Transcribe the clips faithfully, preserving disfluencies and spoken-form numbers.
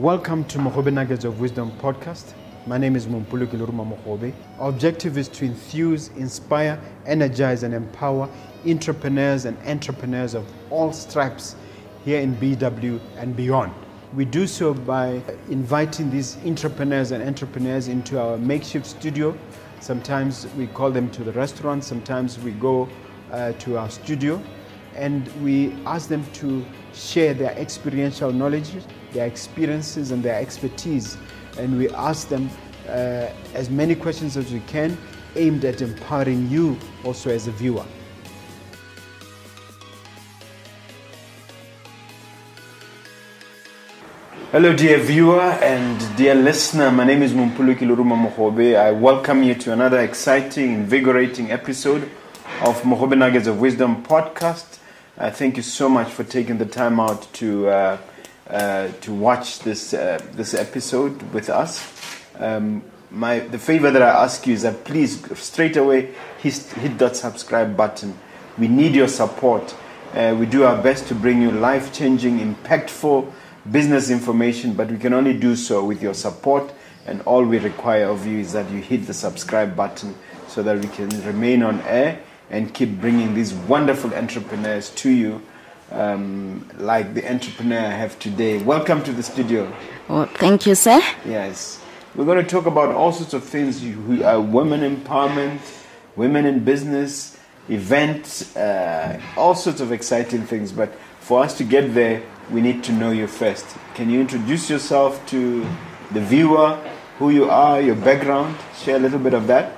Welcome to Mukhobe Nuggets of Wisdom podcast. My name is Mompoloki Kiluruma Mohobe. Our objective is to enthuse, inspire, energize, and empower entrepreneurs and entrepreneurs of all stripes here in B W and beyond. We do so by inviting these entrepreneurs and entrepreneurs into our makeshift studio. Sometimes we call them to the restaurant, sometimes we go uh, to our studio, and we ask them to share their experiential knowledge, their experiences, and their expertise. And we ask them uh, as many questions as we can, aimed at empowering you also as a viewer. Hello dear viewer and dear listener, my name is Mompoloki Kiluruma Mohobe. I welcome you to another exciting, invigorating episode of Mohobe Nuggets of Wisdom podcast. Uh, thank you so much for taking the time out to uh, uh, to watch this uh, this episode with us. Um, my the favor that I ask you is that please straight away hit, hit that subscribe button. We need your support. Uh, we do our best to bring you life-changing, impactful business information, but we can only do so with your support, and all we require of you is that you hit the subscribe button so that we can remain on air and keep bringing these wonderful entrepreneurs to you, um, like the entrepreneur I have today. Welcome to the studio. Well, thank you, sir. Yes. We're going to talk about all sorts of things. We are women empowerment, women in business, events, uh, all sorts of exciting things. But for us to get there, we need to know you first. Can you introduce yourself to the viewer, who you are, your background? Share a little bit of that.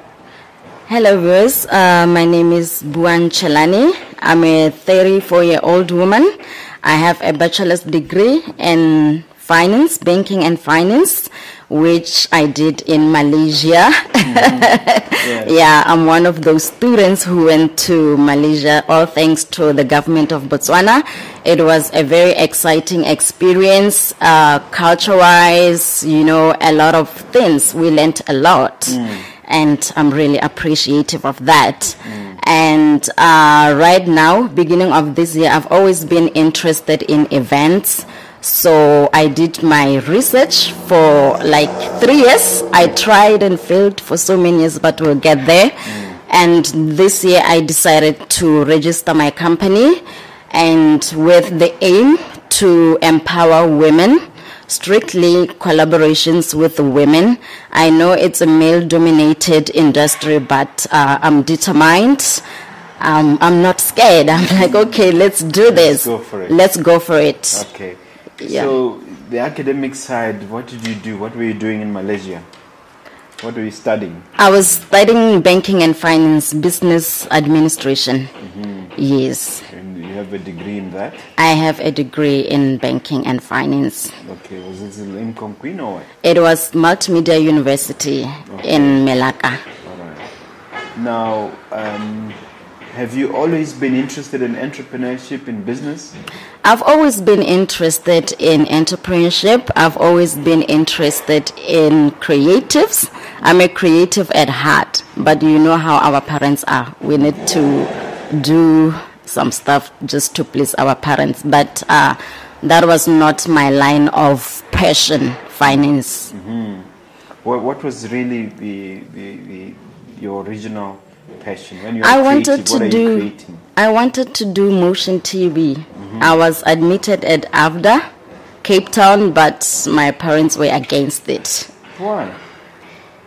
Hello, viewers. Uh, my name is Buwan Chelani. I'm a thirty-four-year-old woman. I have a bachelor's degree in finance, banking and finance, which I did in Malaysia. Mm-hmm. Yes. Yeah, I'm one of those students who went to Malaysia, all thanks to the government of Botswana. It was a very exciting experience, uh, culture-wise, you know, a lot of things. We learned a lot, mm. and I'm really appreciative of that. Mm. And uh, right now, beginning of this year, I've always been interested in events. So I did my research for like three years. I tried and failed for so many years, but we'll get there. Mm. And this year I decided to register my company, and with the aim to empower women, strictly collaborations with women. I know it's a male-dominated industry, but uh, I'm determined. Um, I'm not scared. I'm like, okay, let's do this. Let's go for it. Let's go for it. Okay. Yeah. So the academic side, what did you do? What were you doing in Malaysia? What were you studying? I was studying banking and finance, business administration. Mm-hmm. Yes. And you have a degree in that? I have a degree in banking and finance. Okay. Was this in Limkokwing or what? It was Multimedia University okay. in Melaka. All right. Now, um, have you always been interested in entrepreneurship, in business? I've always been interested in entrepreneurship. I've always been interested in creatives. I'm a creative at heart, but you know how our parents are. We need to do some stuff just to please our parents. But uh, that was not my line of passion, finance. Mm-hmm. What, what was really the, the, the your original passion? When you I wanted creative, to do creating? I wanted to do motion T V. Mm-hmm. I was admitted at Afda, Cape Town, but my parents were against it. Why?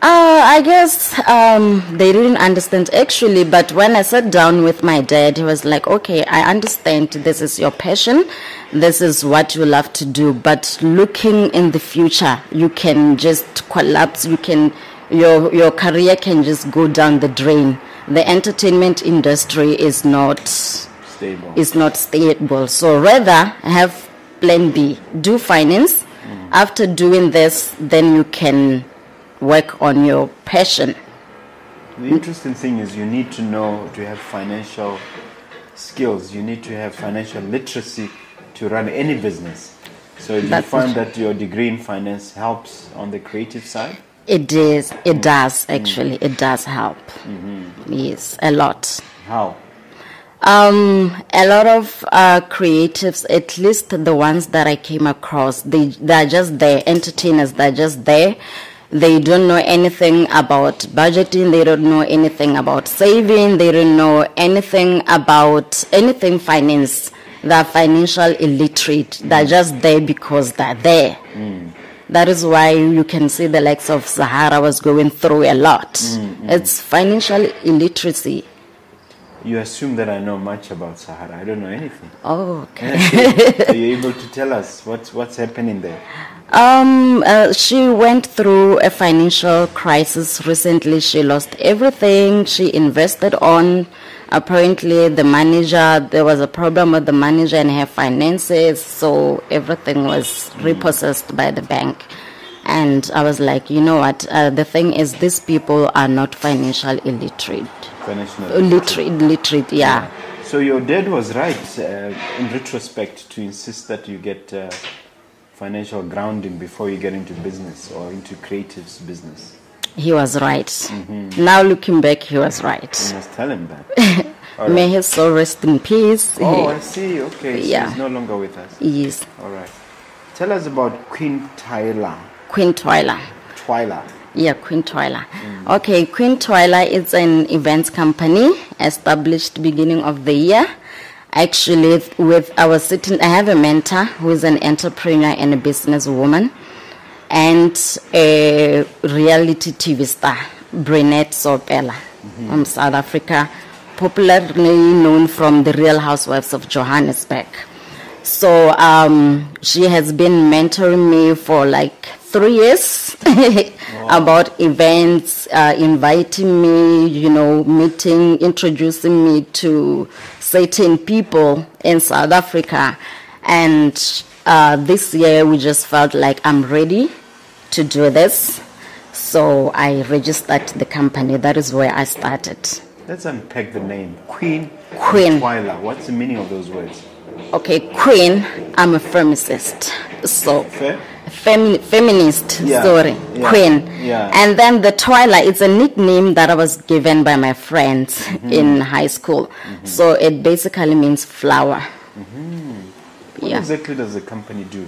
Uh, I guess um, they didn't understand actually, but when I sat down with my dad, he was like, okay, I understand this is your passion, this is what you love to do, but looking in the future, you can just collapse, you can Your your career can just go down the drain. The entertainment industry is not stable. Is not stable. So rather have plan B. Do finance. Mm. After doing this, then you can work on your passion. The interesting thing is you need to know to have financial skills. You need to have financial literacy to run any business. So do you find that your degree in finance helps on the creative side? It is. It does, actually. It does help. Mm-hmm. Yes, a lot. How? Um, a lot of uh, creatives, at least the ones that I came across, they, they're just there, entertainers, they're just there. They don't know anything about budgeting, they don't know anything about saving, they don't know anything about anything finance. They're financial illiterate, they're just there because they're there. Mm. That is why you can see the likes of Sahara was going through a lot. Mm, mm. It's financial illiteracy. You assume that I know much about Sahara. I don't know anything. Oh, okay. So you're able to tell us what's, what's happening there? Um, uh, she went through a financial crisis recently. She lost everything she invested on. Apparently, the manager, there was a problem with the manager and her finances, so everything was repossessed by the bank. And I was like, you know what, uh, the thing is, these people are not financial illiterate. Financial illiterate, illiterate, yeah. yeah. So your dad was right, uh, in retrospect, to insist that you get uh, financial grounding before you get into business or into creatives business. He was right. Mm-hmm. Now looking back, he was right. You must tell him that. Right. May his soul rest in peace. Oh, I see. Okay, so yeah. He's no longer with us. Yes. All right. Tell us about Queen Twyla. Queen Twyla. Twyla. Yeah, Queen Twyla. Mm. Okay, Queen Twyla is an events company established beginning of the year. Actually, with our sitting, I have a mentor who is an entrepreneur and a businesswoman, and a reality T V star, Brynette Sorbella, mm-hmm. from South Africa, popularly known from the Real Housewives of Johannesburg. So um, she has been mentoring me for like three years wow. about events, uh, inviting me, you know, meeting, introducing me to certain people in South Africa. And uh, this year we just felt like I'm ready to do this. So I registered the company. That is where I started. Let's unpack the name. Queen Queen Twyla. What's the meaning of those words? Okay, Queen, I'm a pharmacist, so femi feminist, yeah, sorry, yeah, Queen. Yeah. And then the Twyla, it's a nickname that I was given by my friends mm-hmm. in high school. Mm-hmm. So it basically means flower. Mm-hmm. What yeah. exactly does the company do?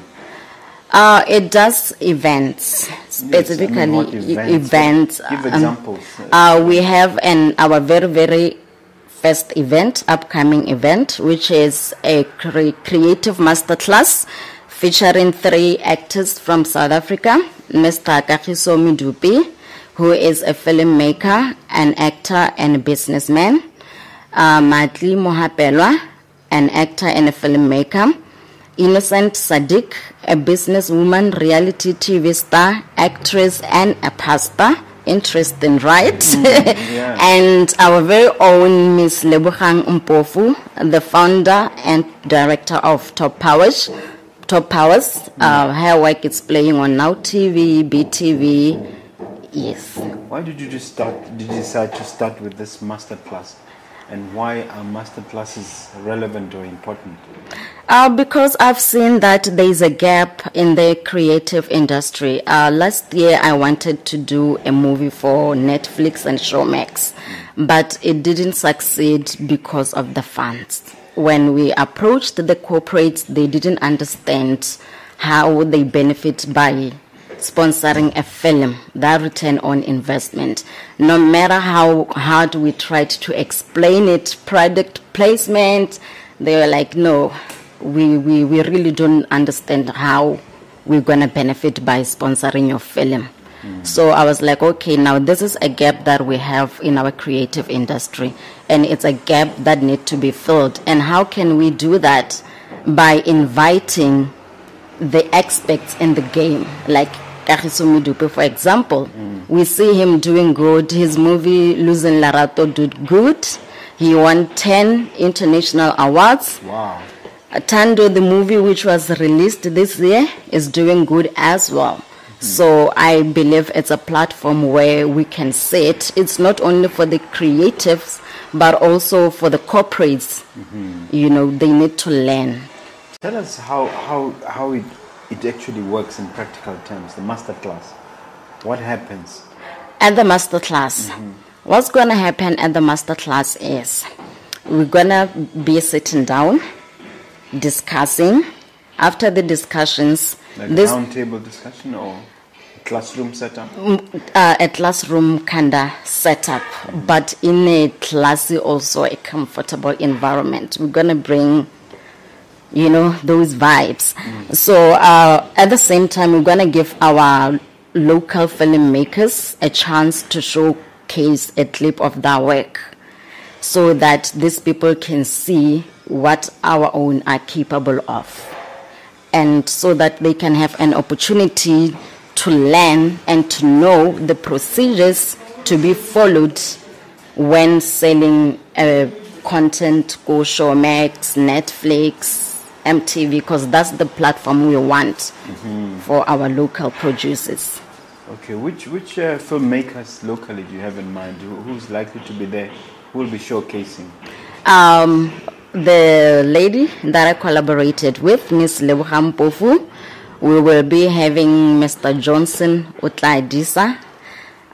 Uh, it does events, specifically yes, I mean, what events. events. Give examples. Um, uh, we have an our very, very first event, upcoming event, which is a cre creative masterclass featuring three actors from South Africa, Mister Kagiso Modupe, who is a filmmaker, an actor, and a businessman, uh, Matli Mohapelwa, an actor and a filmmaker, Innocent Sadike, a businesswoman, reality T V star, actress, and a pastor. Interesting, right? Mm, yeah. And our very own Miss Lebogang Mpofu, the founder and director of Top Powers. Top Powers. Uh, her work is playing on Now T V, B T V. Yes. Why did you just start? Did you decide to start with this masterclass? And why are masterclasses relevant or important? Uh, because I've seen that there is a gap in the creative industry. Uh, last year, I wanted to do a movie for Netflix and Showmax, but it didn't succeed because of the funds. When we approached the corporates, they didn't understand how they benefit by sponsoring a film, that return on investment. No matter how hard we tried to explain it, product placement, they were like, no, we, we, we really don't understand how we're going to benefit by sponsoring your film. Mm. So I was like, okay, now this is a gap that we have in our creative industry, and it's a gap that needs to be filled. And how can we do that? By inviting the experts in the game, like Kagiso Modupe, for example. Mm. We see him doing good. His movie, Losing Lerato, did good. He won ten international awards. Wow. Tando, the movie which was released this year, is doing good as well. Mm-hmm. So I believe it's a platform where we can sit. It's not only for the creatives, but also for the corporates. Mm-hmm. You know, they need to learn. Tell us how, how, how it, it actually works in practical terms, the masterclass. What happens? At the masterclass, mm-hmm. what's going to happen at the masterclass is we're gonna be sitting down, discussing. After the discussions, like this round table discussion or classroom setup? Uh, a classroom kind of setup, mm-hmm. but in a classy, also a comfortable environment. We're gonna bring, you know, those vibes. Mm-hmm. So uh, at the same time, we're gonna give our local filmmakers a chance to showcase a clip of their work, so that these people can see what our own are capable of, and so that they can have an opportunity to learn and to know the procedures to be followed when selling uh, content go Showmax, Netflix, M T V, because that's the platform we want mm-hmm. for our local producers. Okay, which, which uh, filmmakers locally do you have in mind? Who's likely to be there? Who will be showcasing? Um, the lady that I collaborated with, Miss Lebogang Mpofu. We will be having Mister Johnson Utlaidisa.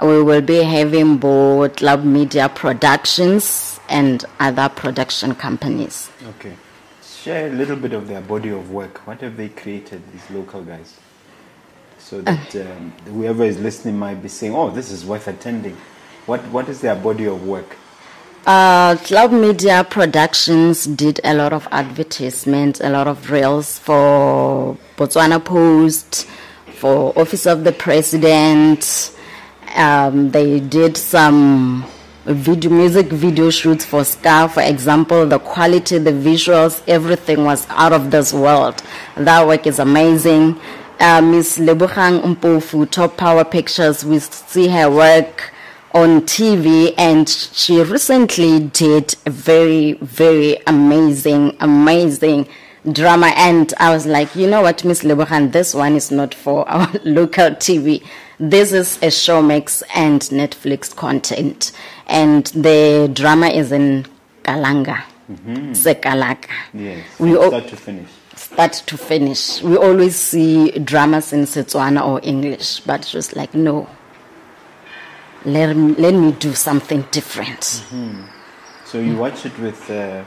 We will be having both Love Media Productions and other production companies. Okay. Share a little bit of their body of work. What have they created, these local guys? So that um, whoever is listening might be saying, oh, this is worth attending. What What is their body of work? Uh, Love Media Productions did a lot of advertisements, a lot of reels for Botswana Post, for Office of the President. Um, they did some video, music video shoots for Ska, for example. The quality, the visuals, everything was out of this world. That work is amazing. Uh, Miss Lebogang Mpofu, Top Power Pictures, we see her work on T V, and she recently did a very, very amazing, amazing drama. And I was like, you know what, Miss Lebogang, this one is not for our local T V. This is a Showmax and Netflix content. And the drama is in Kalanga. Mm-hmm. It's a Kalanga. Yes, we o- start to finish. Start to finish. We always see dramas in Setswana or English, but she was like, no. Let me, let me do something different. Mm-hmm. So you watch it with, uh,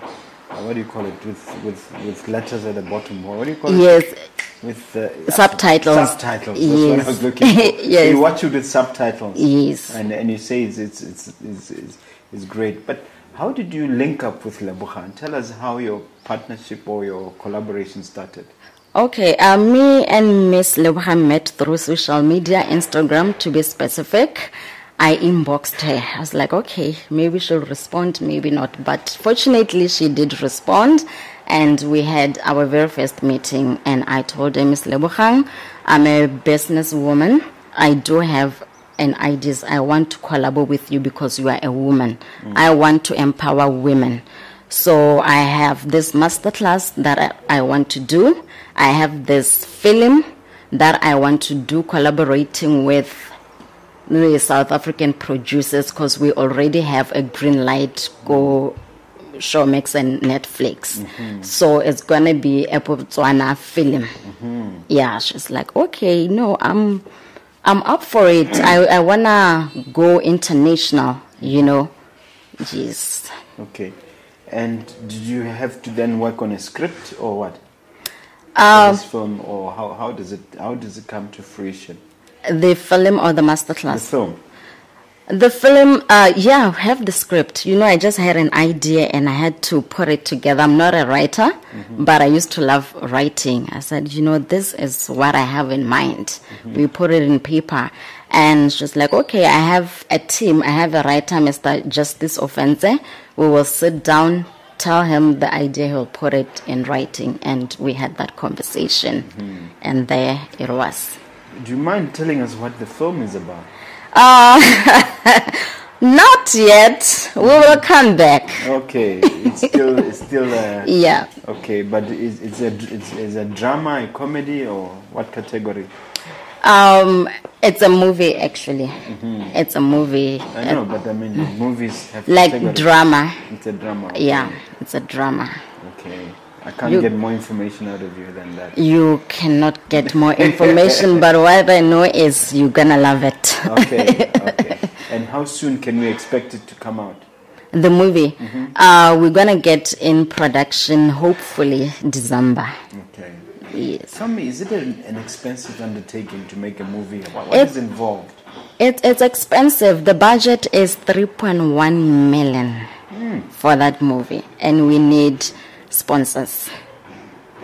what do you call it, with, with, with letters at the bottom, or what do you call yes. it? Yes. With uh, subtitles. Subtitles, that's yes. what I was looking for. yes. So you watch it with subtitles. Yes. And, and you say it's, it's, it's, it's, it's, it's great. But how did you link up with Lebogang? Tell us how your partnership or your collaboration started. Okay, uh, me and Miss Lebogang met through social media, Instagram to be specific. I inboxed her. I was like, okay, maybe she'll respond, maybe not. But fortunately, she did respond, and we had our very first meeting. And I told her, Miss Lebogang, I'm a businesswoman. I do have an ideas. I want to collaborate with you because you are a woman. Mm. I want to empower women. So I have this masterclass that I, I want to do. I have this film that I want to do collaborating with the South African producers, because we already have a green light go Showmax and Netflix. Mm-hmm. So it's gonna be a Botswana film. Mm-hmm. Yeah, she's like, okay, no, I'm I'm up for it. I, I wanna go international, you know. Yes. Okay. And did you have to then work on a script or what? Um, this film, or how, how does it how does it come to fruition? The film or the masterclass? The film. The film, uh, yeah, I have the script. You know, I just had an idea and I had to put it together. I'm not a writer, mm-hmm. but I used to love writing. I said, you know, this is what I have in mind. Mm-hmm. We put it in paper. And she's like, okay, I have a team. I have a writer, Mister Justice Offense. We will sit down, tell him the idea, he'll put it in writing. And we had that conversation. Mm-hmm. And there it was. Do you mind telling us what the film is about? Uh, not yet. We will come back. Okay. It's still... It's still uh, yeah. Okay, but is, it's, a, it's, it's a drama, a comedy, or what category? Um, It's a movie, actually. Mm-hmm. It's a movie. I know, but I mean, movies have like categories. Drama. It's a drama. Okay. Yeah, it's a drama. Okay. I can't you, get more information out of you than that. You cannot get more information, but what I know is you're going to love it. Okay, okay. And how soon can we expect it to come out? The movie. Mm-hmm. Uh, we're going to get in production, hopefully, December. Okay. Yes. Tell me, is it an, an expensive undertaking to make a movie? What, what it, is involved? It, it's expensive. The budget is three point one million dollars mm. for that movie. And we need sponsors.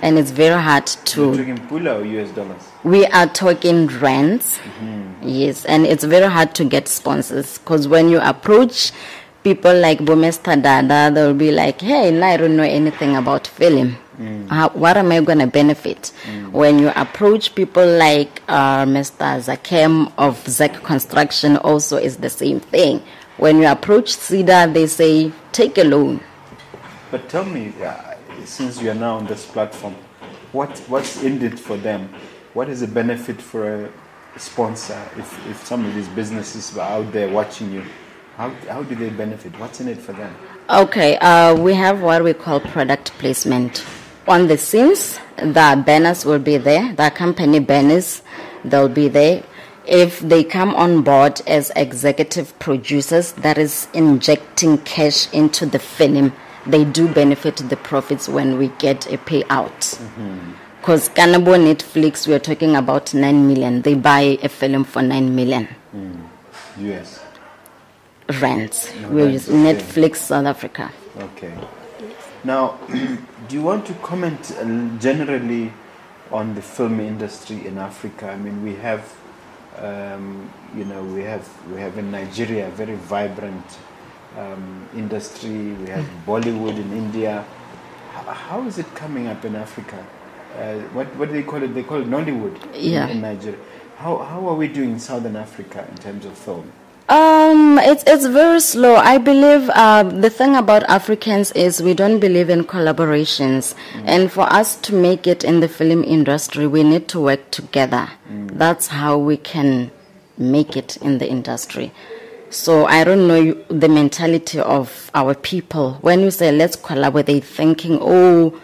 And it's very hard to... You're talking Pula or U S dollars? We are talking rands. Mm-hmm. Yes, and it's very hard to get sponsors. Because when you approach people like Bomesta Dada, they'll be like, hey, I don't know anything about film. Mm. How, what am I going to benefit? Mm. When you approach people like uh, Mister Zakem of Zak Construction, also is the same thing. When you approach SIDA, they say, take a loan. But tell me, uh, since you are now on this platform, what what's in it for them? What is the benefit for a sponsor if, if some of these businesses are out there watching you? How, how do they benefit? What's in it for them? Okay, uh, we have what we call product placement. On the scenes, the banners will be there. The company banners, they'll be there. If they come on board as executive producers, that is injecting cash into the film, they do benefit the profits when we get a payout. Because mm-hmm. Canabo Netflix, we are talking about nine million. They buy a film for nine million. Mm. U S Rents. No, we use Netflix South Africa. Okay. Now, do you want to comment generally on the film industry in Africa? I mean, we have, um, you know, we have we have in Nigeria a very vibrant um, industry. We have Bollywood in India. How, how is it coming up in Africa? Uh, what what do they call it? They call it Nollywood yeah. in, in Nigeria. How how are we doing in Southern Africa in terms of film? Um, it's it's very slow. I believe uh, the thing about Africans is we don't believe in collaborations. Mm. And for us to make it in the film industry, we need to work together. Mm. That's how we can make it in the industry. So I don't know you, the mentality of our people. When you say, let's collaborate, they're thinking, oh,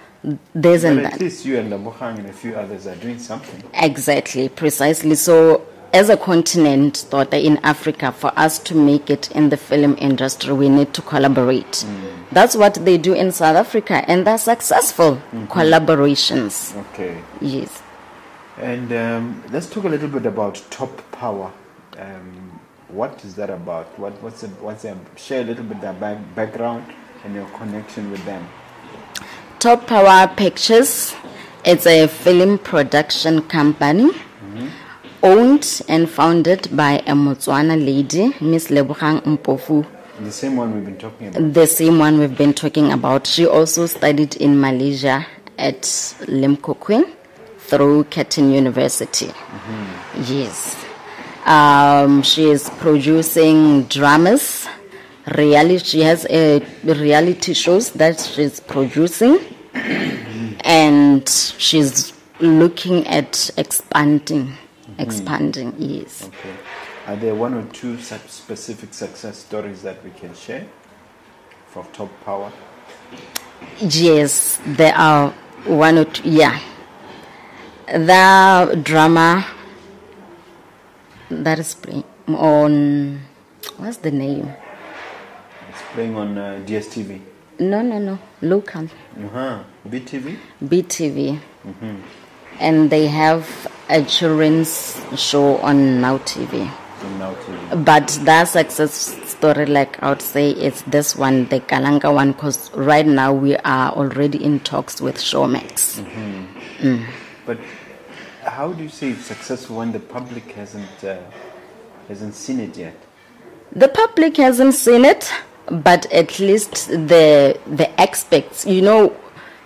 there's and that. At least you and Lebogang and a few others are doing something. Exactly, precisely. So... as a continent, thought in Africa, for us to make it in the film industry, we need to collaborate. Mm. That's what they do in South Africa, and they're successful mm-hmm. collaborations. Okay. Yes. And um, let's talk a little bit about Top Power. Um, what is that about? What, what's the, what's the, share a little bit of their background and your connection with them. Top Power Pictures. It's a film production company. Mm-hmm. Owned and founded by a Motswana lady, Miss Lebogang Mpofu. The same one we've been talking about. The same one we've been talking about. She also studied in Malaysia at Limkokwing through Curtin University. Mm-hmm. Yes. Um, she is producing dramas, reality. She has a reality shows that she's producing, and she's looking at expanding. Expanding, mm. yes. Okay. Are there one or two such specific success stories that we can share for Top Power? Yes, there are one or two, yeah. The drama that is playing on, what's the name? It's playing on uh, D S T V. No, no, no, local. Uh-huh. B T V? B T V. Mm-hmm. And they have a children's show on Now T V. On Now T V. But that success story, like I would say, it's this one, the Kalanga one, because right now we are already in talks with Showmax. Mm-hmm. Mm. But how do you say it's successful when the public hasn't uh, hasn't seen it yet? The public hasn't seen it, but at least the the experts, you know,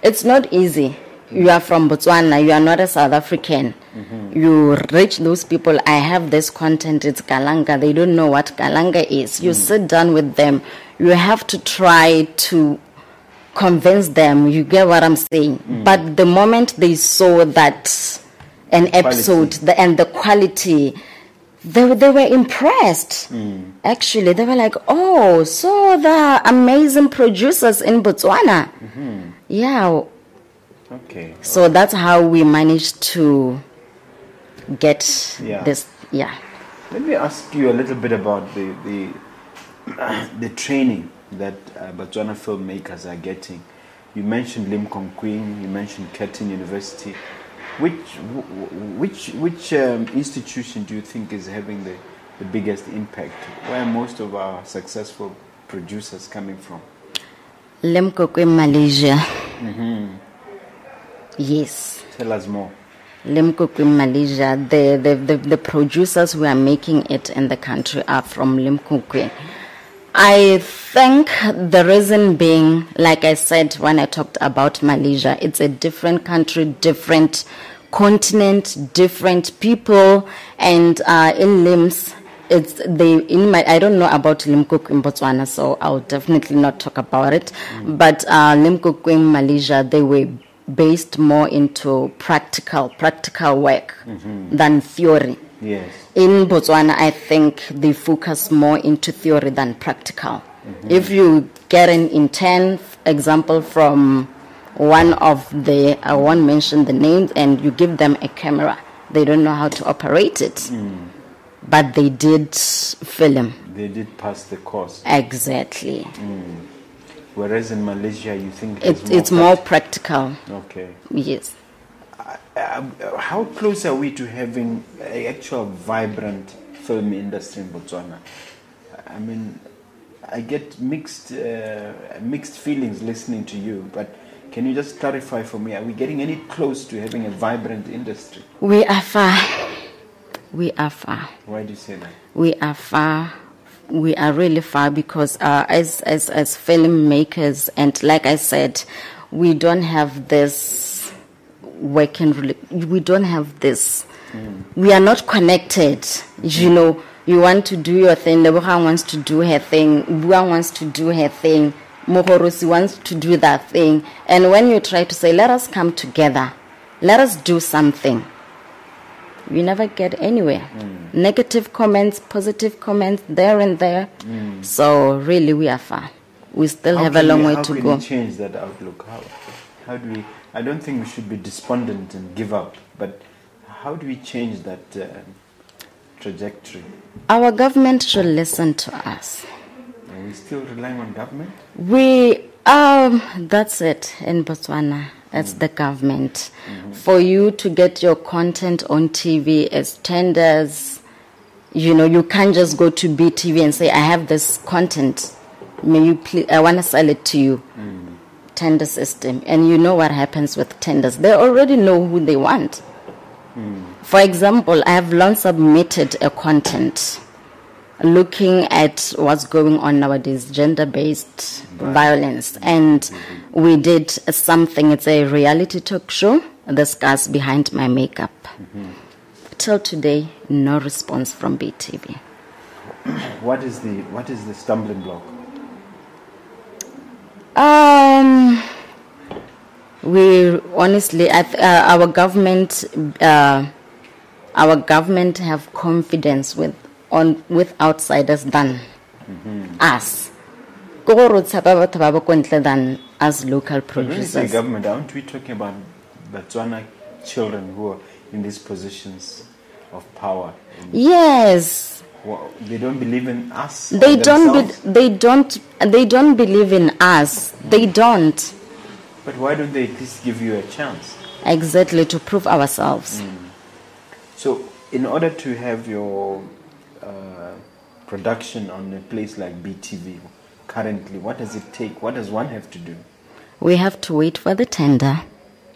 it's not easy. You are from Botswana, you are not a South African. Mm-hmm. You reach those people, I have this content, it's Kalanga, they don't know what Kalanga is. You mm. sit down with them, you have to try to convince them, you get what I'm saying. Mm. But the moment they saw that an the episode the, and the quality, they, they were impressed. Mm. Actually, they were like, oh, so the amazing producers in Botswana. Mm-hmm. Yeah. Okay. So okay. That's how we managed to get yeah. this. Yeah. Let me ask you a little bit about the the, the training that uh, Botswana filmmakers are getting. You mentioned Limkokwing, you mentioned Curtin University. Which which which um, institution do you think is having the, the biggest impact? Where are most of our successful producers coming from? Limkokwing, Malaysia. Mm-hmm. Yes. Tell us more. Limkokwing, Malaysia. The, the the the producers who are making it in the country are from Limkokwing. I think the reason being, like I said when I talked about Malaysia, it's a different country, different continent, different people, and uh, in Lims, it's they in my I don't know about Limkokwing in Botswana, so I'll definitely not talk about it. Mm. But uh, Limkokwing in Malaysia, they were based more into practical, practical work mm-hmm. than theory. Yes. In Botswana, I think they focus more into theory than practical. Mm-hmm. If you get an intern example from one of the, I won't mention the names, and you give them a camera, they don't know how to operate it. Mm. But they did film. They did pass the course. Exactly. Mm. Whereas in Malaysia, you think it, more it's practical. more practical. Okay. Yes. Uh, how close are we to having an actual vibrant film industry in Botswana? I mean, I get mixed uh, mixed feelings listening to you, but can you just clarify for me, are we getting any close to having a vibrant industry? We are far. We are far. Why do you say that? We are far. We are really far because uh, as, as, as filmmakers, and like I said, we don't have this... working really we don't have this mm. we are not connected. Mm-hmm. You know, you want to do your thing, Lebogang wants to do her thing, Buwan wants to do her thing, Mohorosi wants to do that thing, and when you try to say let us come together, let us do something, you never get anywhere. Mm. Negative comments, positive comments there and there. Mm. So really we are far. We still how have a long you, way to go. How can we change that outlook? How, how do we I don't think we should be despondent and give up, but how do we change that uh, trajectory? Our government should listen to us. Are we still relying on government? We, um, that's it in Botswana. That's mm. the government. Mm-hmm. For you to get your content on T V as tenders, you know, you can't just go to B T V and say, I have this content. May you please, I want to sell it to you. Mm. Tender system, and you know what happens with tenders. They already know who they want. Mm. For example, I have long submitted a content looking at what's going on nowadays, gender-based right. violence, and mm-hmm. we did something. It's a reality talk show, The Scars Behind My Makeup. Mm-hmm. Till today, no response from B T V. What is the what is the stumbling block? Um, we honestly, uh, our government, uh, our government have confidence with on with outsiders than mm-hmm. us. Than as local producers. When you say government, aren't we talking about Botswana children who are in these positions of power? Yes. Well, they don't believe in us. They don't. Be, they don't. They don't believe in us. They don't. But why don't they at least give you a chance? Exactly, to prove ourselves. Mm. So, in order to have your uh, production on a place like B T V currently, what does it take? What does one have to do? We have to wait for the tender.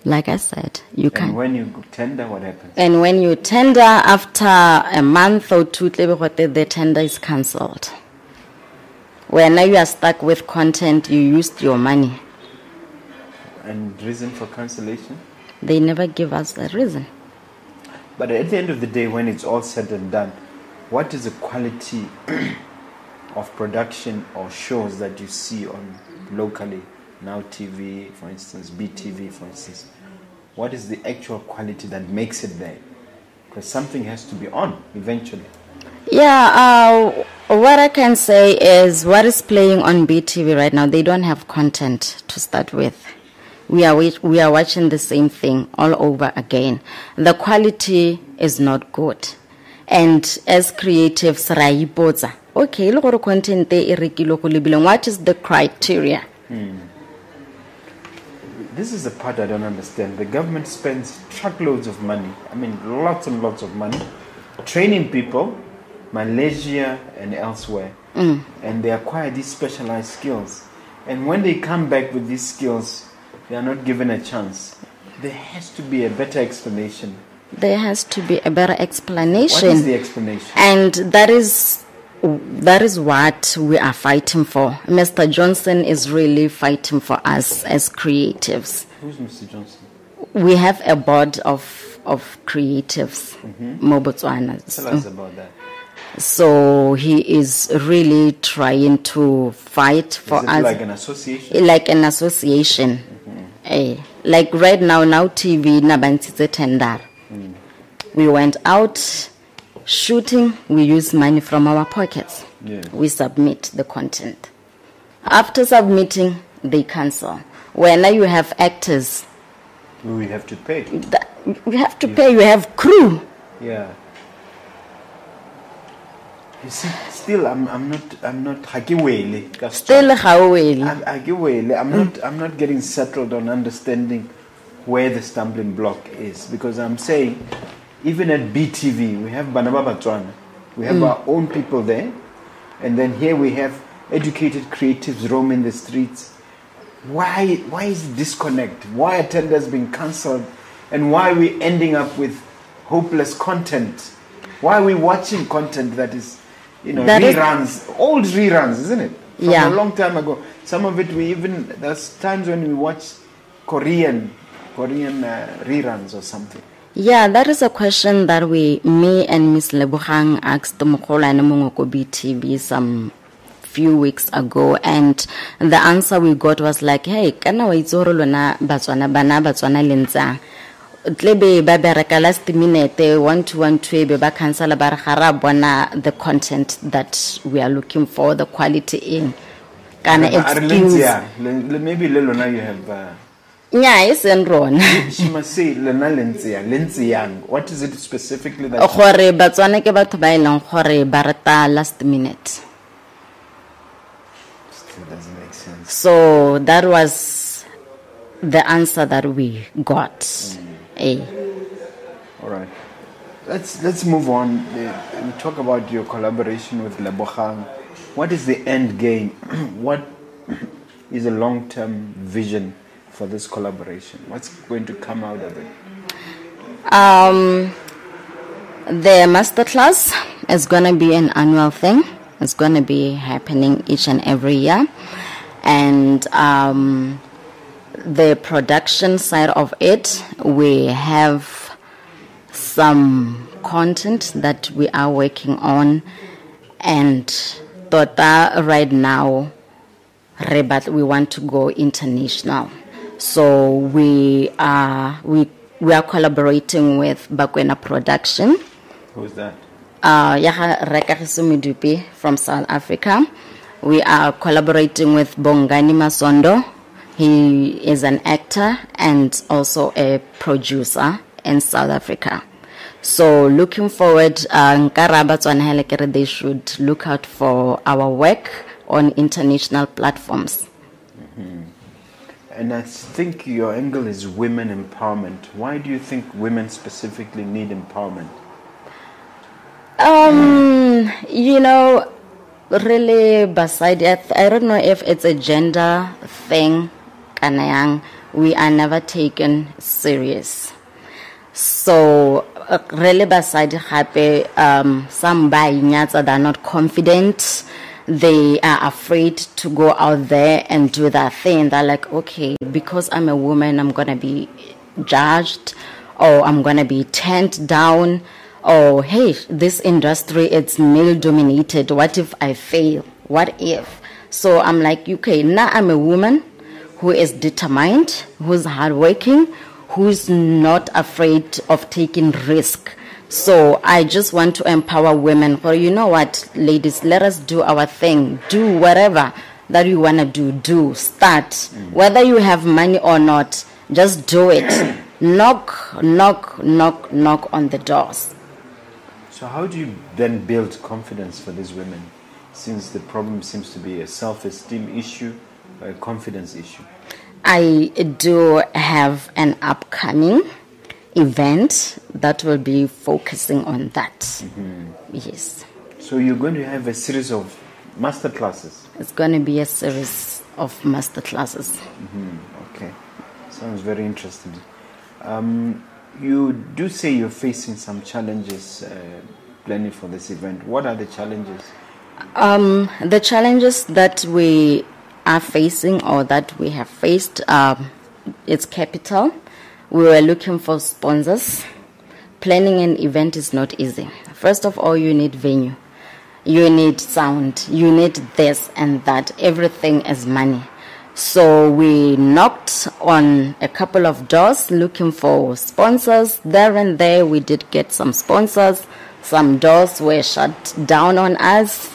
Like I said, you can. And when you tender, what happens? And when you tender, after a month or two, the tender is cancelled. Where now you are stuck with content, you used your money. And reason for cancellation? They never give us a reason. But at the end of the day, when it's all said and done, what is the quality of production or shows that you see on locally? Now T V, for instance, B T V, for instance. What is the actual quality that makes it there? Because something has to be on eventually. Yeah, uh, what I can say is what is playing on B T V right now, they don't have content to start with. We are we are watching the same thing all over again. The quality is not good. And as creatives, okay, look at content there, what is the criteria? Hmm. This is the part I don't understand. The government spends truckloads of money, I mean lots and lots of money, training people, Malaysia and elsewhere. Mm. And they acquire these specialized skills. And when they come back with these skills, they are not given a chance. There has to be a better explanation. There has to be a better explanation. What is the explanation? And that is that is what we are fighting for. Mister Johnson is really fighting for us as creatives. Who's Mister Johnson? We have a board of of creatives, mm-hmm. Mo Botswana. Tell us about that. So he is really trying to fight for is it us. Like an association? Like an association. Mm-hmm. eh, like right now, Now T V, Nabantise Tendar. Mm. We went out shooting, we use money from our pockets. Yeah. We submit the content. After submitting, they cancel. When you have actors, we have to pay. We have to pay. You have crew. Yeah. You see, still I'm I'm not I'm not hakiwele. Still hakiwele. Hakiwele. I'm not I'm not getting settled on understanding where the stumbling block is, because I'm saying even at B T V we have Banaba Batswana, we have mm. our own people there, and then here we have educated creatives roaming the streets. Why why is the disconnect? Why are tenders being cancelled, and why are we ending up with hopeless content? Why are we watching content that is, you know, that reruns, is... old reruns, isn't it? From yeah. a long time ago. Some of it we even, there's times when we watch Korean Korean uh, reruns or something. Yeah, that is a question that we, me and Miss Lebogang asked Mukhola and Mungoko B T V some few weeks ago, and the answer we got was like, hey, kana wa itzoro lona Batswana bana Batswana lenza. Tlebe ba bereka last minute one to one twebe ba cancela ba harabona the content that we are looking for, the quality in. Kana excuse. Maybe lelona you have. Uh... Yeah, it's wrong. She must say lena lenziya, lenziya. What is it specifically that? Gore Batswana ke batho ba ilang gore ba rata last minute. Still doesn't make sense. So that was the answer that we got. Mm. Eh. All right. Let's let's move on. We talk about your collaboration with Lebogang. What is the end game? What is the long-term vision for this collaboration? What's going to come out of it? Um, the masterclass is going to be an annual thing. It's going to be happening each and every year. And um, the production side of it, we have some content that we are working on. And Tota right now, we want to go international. So we are we we are collaborating with Bakwena Production. Who's that? Uh Kagiso Modupe from South Africa. We are collaborating with Bongani Masondo. He is an actor and also a producer in South Africa. So looking forward, uh, they should look out for our work on international platforms. Mm-hmm. And I think your angle is women empowerment. Why do you think women specifically need empowerment? Um, you know, really, beside it, I don't know if it's a gender thing. Kanayang, we are never taken serious. So, really, beside happy, um, some by nyatsa that are not confident. They are afraid to go out there and do that thing. They're like, okay, because I'm a woman, I'm going to be judged, or I'm going to be turned down, or hey, this industry, it's male-dominated. What if I fail? What if? So I'm like, okay, now I'm a woman who is determined, who's hardworking, who's not afraid of taking risk. So I just want to empower women. Well, you know what, ladies, let us do our thing. Do whatever that you want to do. Do. Start. Mm-hmm. Whether you have money or not, just do it. Knock, knock, knock, knock on the doors. So how do you then build confidence for these women? since the problem seems to be a self-esteem issue, a confidence issue? I do have an upcoming event that will be focusing on that. Mm-hmm. Yes. So you're going to have a series of master classes? It's going to be a series of master classes. Mm-hmm. Okay. Sounds very interesting. Um, you do say you're facing some challenges uh, planning for this event. What are the challenges? Um, the challenges that we are facing or that we have faced are uh, its capital. We were looking for sponsors. Planning an event is not easy. First of all, you need venue. You need sound. You need this and that. Everything is money. So we knocked on a couple of doors looking for sponsors. There and there, we did get some sponsors. Some doors were shut down on us.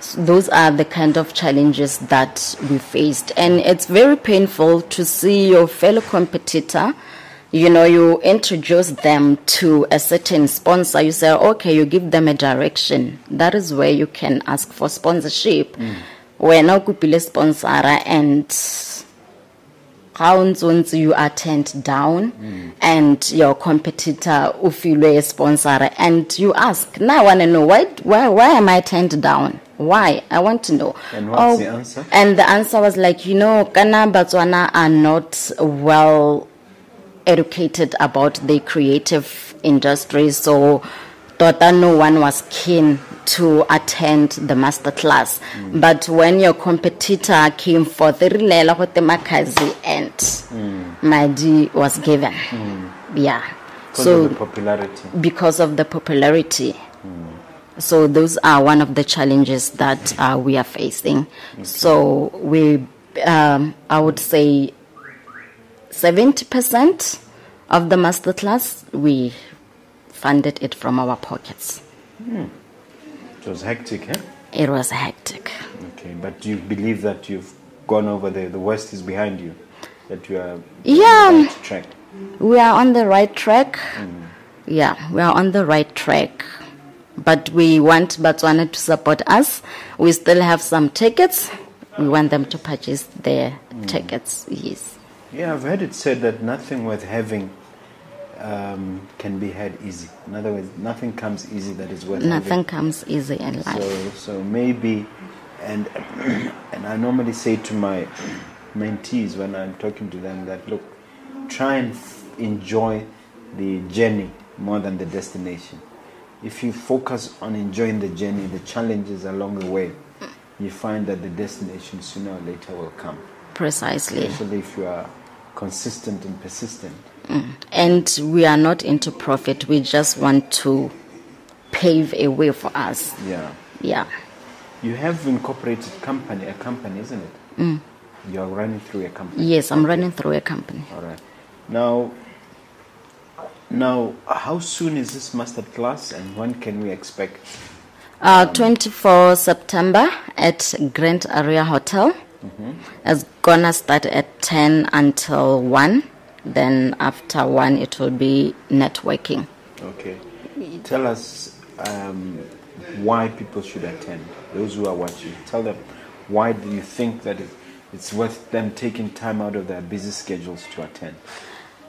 So those are the kind of challenges that we faced. And it's very painful to see your fellow competitor. You know, you introduce them to a certain sponsor. You say, okay, you give them a direction. That is where you can ask for sponsorship. Mm. We're now kupile sponsor and counts once you are turned down mm. and your competitor ufile sponsor and you ask, now I want to know, why, why, why am I turned down? Why? I want to know. And what's oh, the answer? And the answer was like, you know, Kana Botswana are not well educated about the creative industry, so no one was keen to attend the masterclass. Mm. But when your competitor came for the Rilela Hotemakazi and mm. Madi was given. Mm. Yeah. Because so, of the popularity. Because of the popularity. Mm. So those are one of the challenges that uh, we are facing. Okay. So we, um, I would say seventy percent of the masterclass, we funded it from our pockets. Hmm. It was hectic, eh? It was hectic. Okay, but do you believe that you've gone over there, the worst is behind you, that you are yeah. on the right track? We are on the right track. Mm. Yeah, we are on the right track. But we want Botswana to support us. We still have some tickets. We want them to purchase their mm. tickets, yes. Yeah, I've heard it said that nothing worth having Um, can be had easy. In other words, nothing comes easy that is worth nothing having. comes easy in life. So, so maybe, and and I normally say to my mentees when I'm talking to them that, look, try and enjoy the journey more than the destination. If you focus on enjoying the journey, the challenges along the way, you find that the destination sooner or later will come. Precisely. Especially if you are consistent and persistent. Mm. And we are not into profit. We just want to pave a way for us. Yeah. Yeah. You have incorporated company, a company, isn't it? Mm. You are running through a company. Yes, I'm okay. running through a company. All right. Now, now, how soon is this masterclass, and when can we expect? Uh, um, the twenty-fourth of September at Grand Area Hotel. Mm-hmm. It's gonna start at ten until one. Then after one, it will be networking. Okay. Tell us um, why people should attend, those who are watching. Tell them, why do you think that it's worth them taking time out of their busy schedules to attend?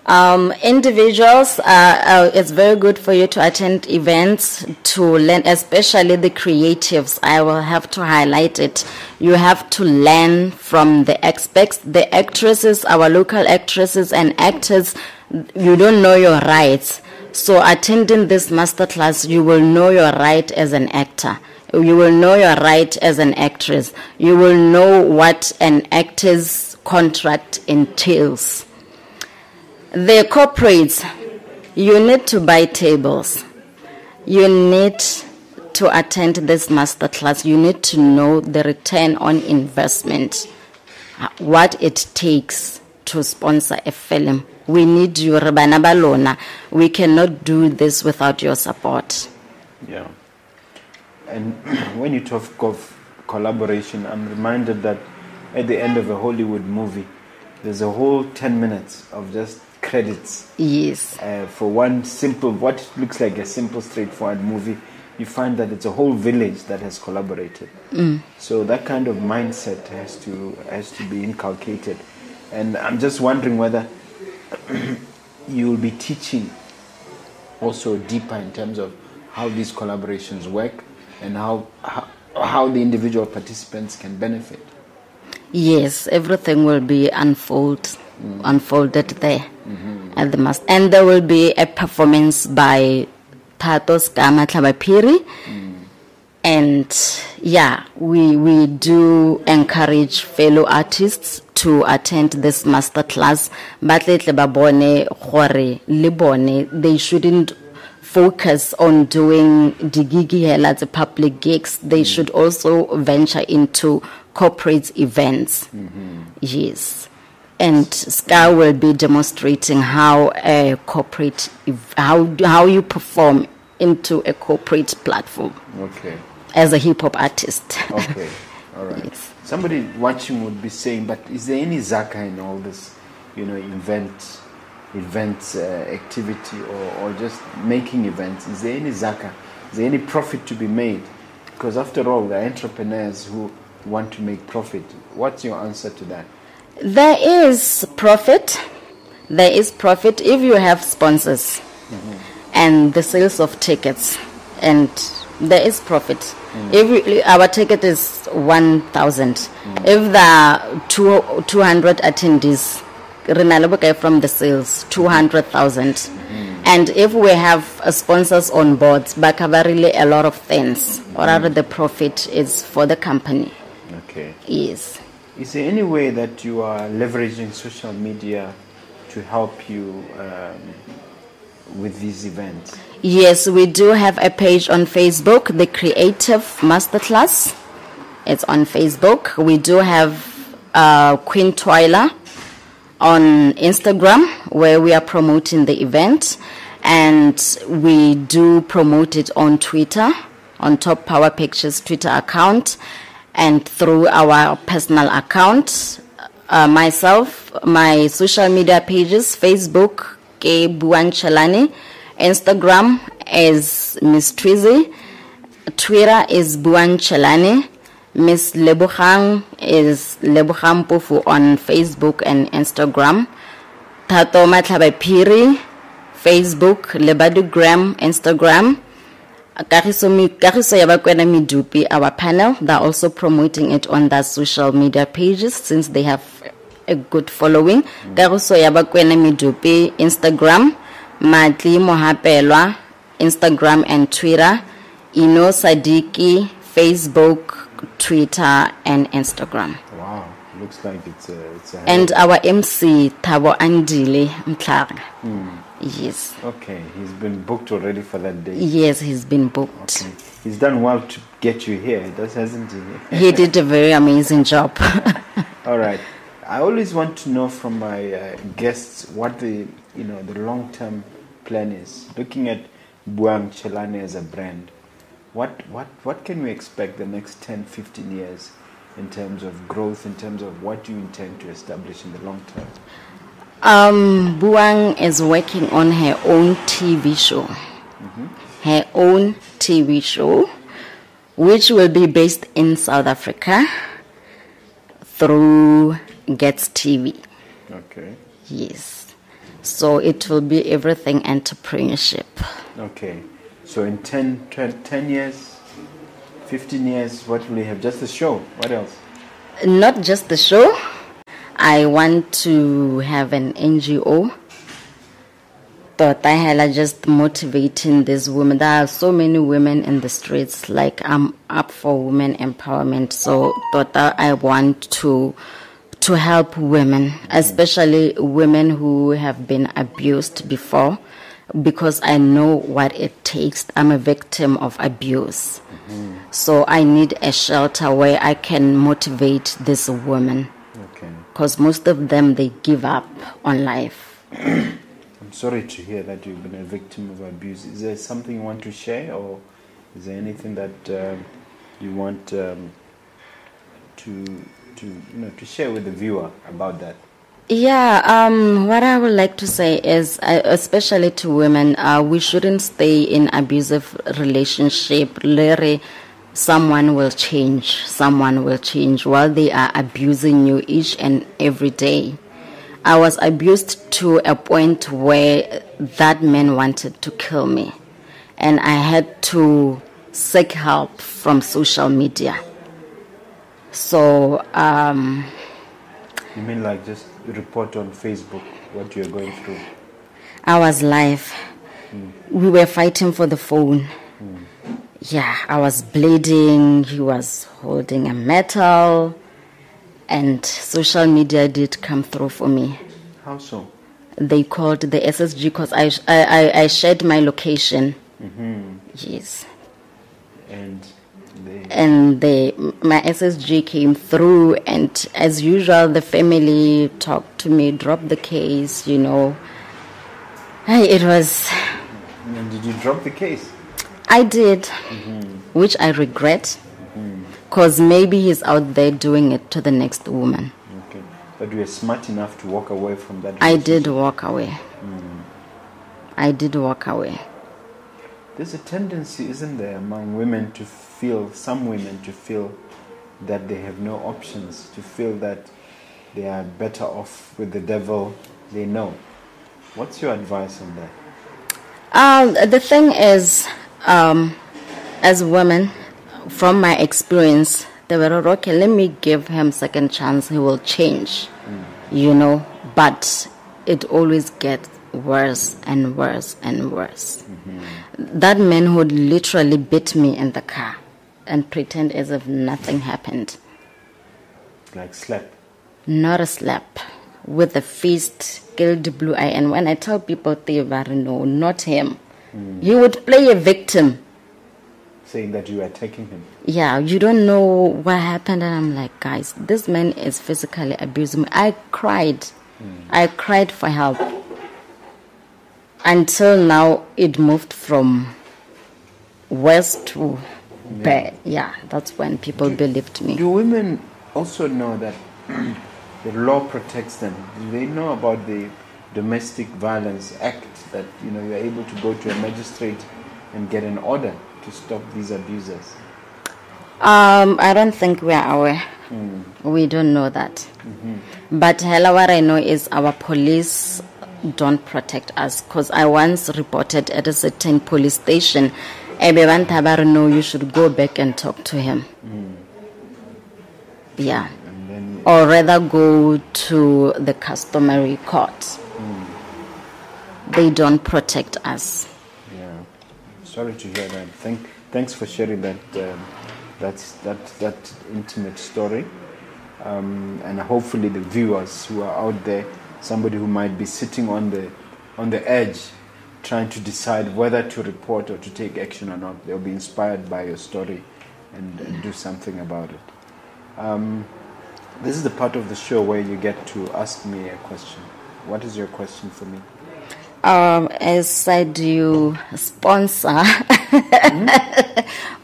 Um, individuals, uh, uh, it's very good for you to attend events to learn, especially the creatives. I will have to highlight it. You have to learn from the experts, the actresses, our local actresses and actors. You don't know your rights. So attending this masterclass, you will know your right as an actor. You will know your right as an actress. You will know what an actor's contract entails. The corporates, you need to buy tables. You need to attend this masterclass. You need to know the return on investment, what it takes to sponsor a film. We need you, Rebana Balona. We cannot do this without your support. Yeah. And when you talk of collaboration, I'm reminded that at the end of a Hollywood movie, there's a whole ten minutes of just credits. Yes. Uh, for one simple, what looks like a simple, straightforward movie, you find that it's a whole village that has collaborated. Mm. So that kind of mindset has to has to be inculcated. And I'm just wondering whether you'll be teaching also deeper in terms of how these collaborations work and how, how, how the individual participants can benefit. Yes, everything will be unfold, mm. unfolded there mm-hmm. at the master. And there will be a performance by Tatos Matlabapiri. Mm. And yeah, we, we do encourage fellow artists to attend this masterclass, but they shouldn't focus on doing the public gigs. They should also venture into corporate events. Mm-hmm. Yes. And Ska will be demonstrating how a corporate, how, how you perform into a corporate platform. Okay. As a hip-hop artist. Okay. All right. Yes. Somebody watching would be saying, but is there any Zaka in all this, you know, event, events uh, activity or, or just making events? Is there any Zaka? Is there any profit to be made? Because after all, there are entrepreneurs who want to make profit. What's your answer to that? There is profit. There is profit if you have sponsors mm-hmm. and the sales of tickets, and there is profit. Mm. Every, our ticket is one thousand. Mm. If there are two, two hundred attendees, from the sales, two hundred thousand. Mm. And if we have uh, sponsors on board, really a lot of things, mm. or rather the profit is for the company. Okay. Yes. Is there any way that you are leveraging social media to help you um, with these events? Yes, we do have a page on Facebook, The Creative Masterclass. It's on Facebook. We do have uh, Queen Twyla on Instagram, where we are promoting the event. And we do promote it on Twitter, on Top Power Pictures Twitter account, and through our personal account. Uh, myself, my social media pages, Facebook, K Buwan Chelani. Instagram is Miss Trizy, Twitter is Buwan Chelani, Miss Lebogang is Lebogang Mpofu on Facebook and Instagram, Tato Matlabapiri, Facebook, Lebadugram, Instagram, Kagiso Modupe, our panel, they're also promoting it on their social media pages since they have a good following. Kagiso Modupe, Instagram, Matli Mohapelwa, Instagram and Twitter, Innocent Sadike, Facebook, Twitter and Instagram. Wow, looks like it's a... It's a and our M C, Thabo Andile Mtara. Hmm. Yes. Okay, he's been booked already for that day. Yes, he's been booked. Okay. He's done well to get you here, hasn't he? He did a very amazing job. All right. I always want to know from my uh, guests what the you know the long-term plan is. Looking at Buwan Chelani as a brand, what what what can we expect the next ten, fifteen years in terms of growth, in terms of what you intend to establish in the long term? Um, Buwan is working on her own T V show, mm-hmm. her own T V show, which will be based in South Africa through Gets T V. Okay. Yes. So it will be everything entrepreneurship. Okay. So in ten, twelve, ten years, fifteen years, what will you have? Just the show? What else? Not just the show. I want to have an N G O. Thought I had just motivating these women. There are so many women in the streets. Like I'm up for women empowerment. So thought I want to to help women, especially women who have been abused before, because I know what it takes. I'm a victim of abuse. Mm-hmm. So I need a shelter where I can motivate this woman. Okay. Because most of them, they give up on life. I'm sorry to hear that you've been a victim of abuse. Is there something you want to share, or is there anything that uh, you want um, to... to you know to share with the viewer about that? Yeah, um, what I would like to say is, uh, especially to women, uh, we shouldn't stay in abusive relationship. Larry, someone will change. Someone will change while they are abusing you each and every day. I was abused to a point where that man wanted to kill me, and I had to seek help from social media. So, um... You mean like just report on Facebook what you're going through? I was live. Mm. We were fighting for the phone. Mm. Yeah, I was bleeding. He was holding a metal. And social media did come through for me. How so? They called the S S G because I, I, I shared my location. Mm-hmm. Yes. And... And they, my S S G came through, and as usual, the family talked to me, dropped the case, you know. It was... And did you drop the case? I did, mm-hmm. which I regret, because mm-hmm. maybe he's out there doing it to the next woman. Okay. But you were smart enough to walk away from that. I did walk away. Mm. I did walk away. There's a tendency, isn't there, among women to feel, some women to feel that they have no options, to feel that they are better off with the devil they know. What's your advice on that? Uh, the thing is, um, as women, from my experience, they were, okay, let me give him second chance, he will change, mm. you know, but it always gets worse and worse and worse. Mm-hmm. That man would literally beat me in the car and pretend as if nothing happened. Like slap? Not a slap. With a fist, killed blue eye. And when I tell people, they were, no, not him. Mm. You would play a victim. Saying that you are attacking him. Yeah, you don't know what happened. And I'm like, guys, this man is physically abusing me. I cried. Mm. I cried for help. Until now, it moved from worse to yeah. bad. Yeah, that's when people do, believed me. Do women also know that the law protects them? Do they know about the Domestic Violence Act, that you know you're able to go to a magistrate and get an order to stop these abusers? Um, I don't think we are aware. Mm. We don't know that. Mm-hmm. But hella, what I know is our police don't protect us, because I once reported at a certain police station, Ebewan Tabaru, no, you should go back and talk to him. Mm. Yeah. And then, or rather go to the customary court. Mm. They don't protect us. Yeah. Sorry to hear that. Thank, thanks for sharing that, um, that's, that, that intimate story. Um, and hopefully the viewers who are out there, somebody who might be sitting on the on the edge trying to decide whether to report or to take action or not, they'll be inspired by your story and, and do something about it. Um, this is the part of the show where you get to ask me a question. What is your question for me? Um, as I do sponsor, mm-hmm.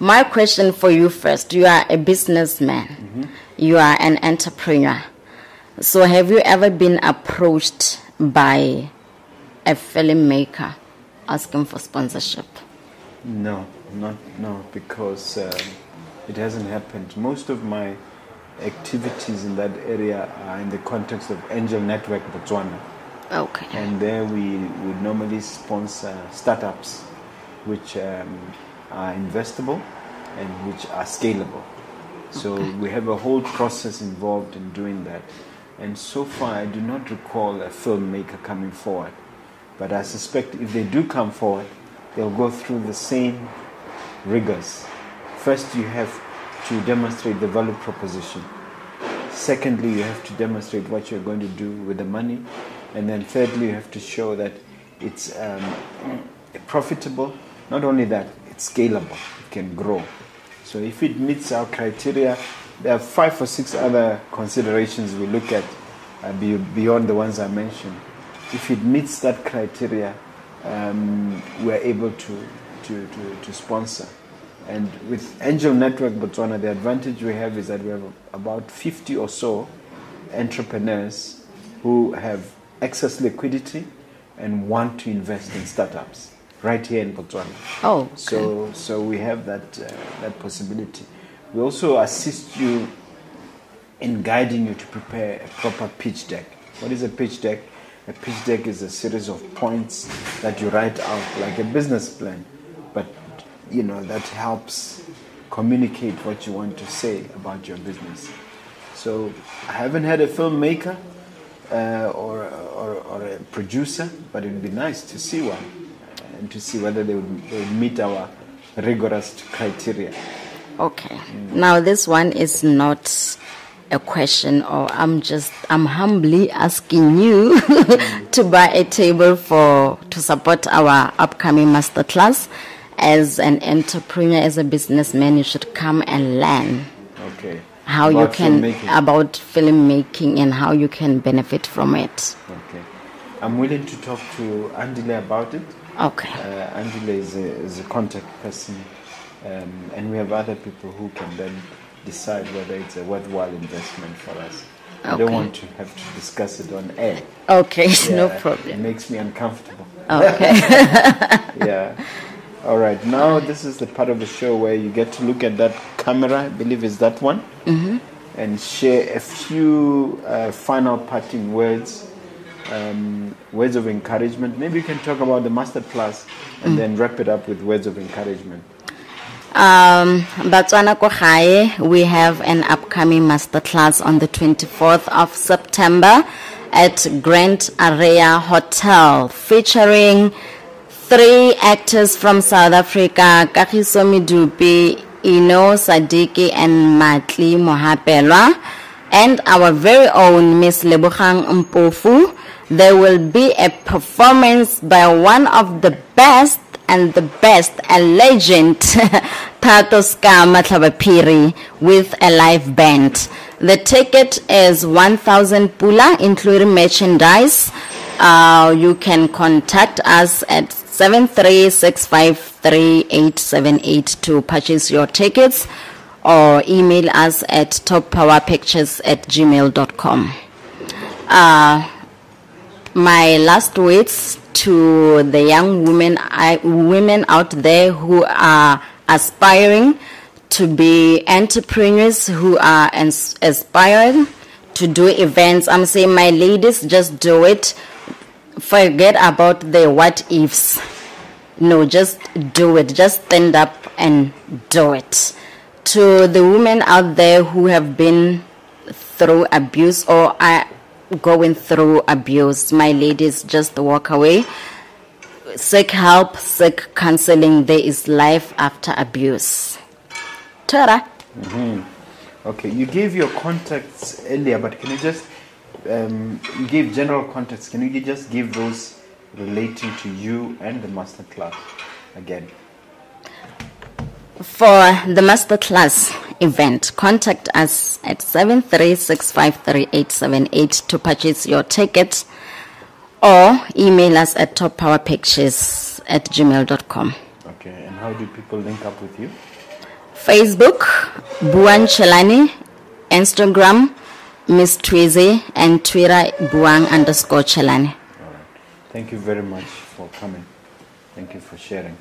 my question for you first. You are a businessman. Mm-hmm. You are an entrepreneur. So have you ever been approached by a filmmaker asking for sponsorship? No, not no, because uh, it hasn't happened. Most of my activities in that area are in the context of Angel Network Botswana. Okay. And there we would normally sponsor startups which um, are investable and which are scalable. So okay. we have a whole process involved in doing that. And so far, I do not recall a filmmaker coming forward. But I suspect if they do come forward, they'll go through the same rigors. First, you have to demonstrate the value proposition. Secondly, you have to demonstrate what you're going to do with the money. And then thirdly, you have to show that it's um, profitable. Not only that, it's scalable. It can grow. So if it meets our criteria, there are five or six other considerations we look at uh, be, beyond the ones I mentioned. If it meets that criteria, um, we are able to, to, to, to sponsor. And with Angel Network Botswana, the advantage we have is that we have about fifty or so entrepreneurs who have excess liquidity and want to invest in startups right here in Botswana. Oh, okay. So, so we have that, uh, that possibility. We also assist you in guiding you to prepare a proper pitch deck. What is a pitch deck? A pitch deck is a series of points that you write out like a business plan, but you know that helps communicate what you want to say about your business. So I haven't had a filmmaker uh, or, or, or a producer, but it would be nice to see one and to see whether they would, they would meet our rigorous criteria. Okay. Mm. Now this one is not a question, or I'm just I'm humbly asking you to buy a table for to support our upcoming masterclass. As an entrepreneur, as a businessman, you should come and learn okay. how about you can filmmaking. about filmmaking and how you can benefit from it. Okay, I'm willing to talk to Andile about it. Okay, uh, Andile is a, is a contact person, um, and we have other people who can then decide whether it's a worthwhile investment for us. Okay. I don't want to have to discuss it on air. Okay, yeah, no problem. It makes me uncomfortable. Okay. Yeah. All right. Now this is the part of the show where you get to look at that camera, I believe is that one, mm-hmm. and share a few uh, final parting words, um, words of encouragement. Maybe you can talk about the masterclass and mm. then wrap it up with words of encouragement. Um, Botswana ko gae, we have an upcoming masterclass on the twenty-fourth of September at Grand Area Hotel, featuring three actors from South Africa, Kagiso Modupe, Innocent Sadike, and Matli Mohapelwa, and our very own Miss Lebogang Mpofu. There will be a performance by one of the best and the best, a legend, Tatos Matlabapiri, with a live band. The ticket is one thousand pula, including merchandise. Uh, you can contact us at seven three six five three eight seven eight to purchase your tickets, or email us at top power pictures at gmail dot com. Uh, my last words to the young women I, women out there who are aspiring to be entrepreneurs, who are ins- aspiring to do events. I'm saying, my ladies, just do it. Forget about the what ifs. No, just do it. Just stand up and do it. To the women out there who have been through abuse or are going through abuse, my ladies, just walk away. Seek help, seek counseling. There is life after abuse. Tara. Mm-hmm. Okay, you gave your contacts earlier, but can you just um, you gave general contacts? Can you just give those relating to you and the masterclass again? For the masterclass event, contact us at seven three six five three eight seven eight to purchase your ticket, or email us at top power pictures at gmail dot com. Okay, and how do people link up with you? Facebook, Buwan Chelani, Instagram, Miss Twizy, and Twitter, Buwan underscore Chelani. All right. Thank you very much for coming. Thank you for sharing.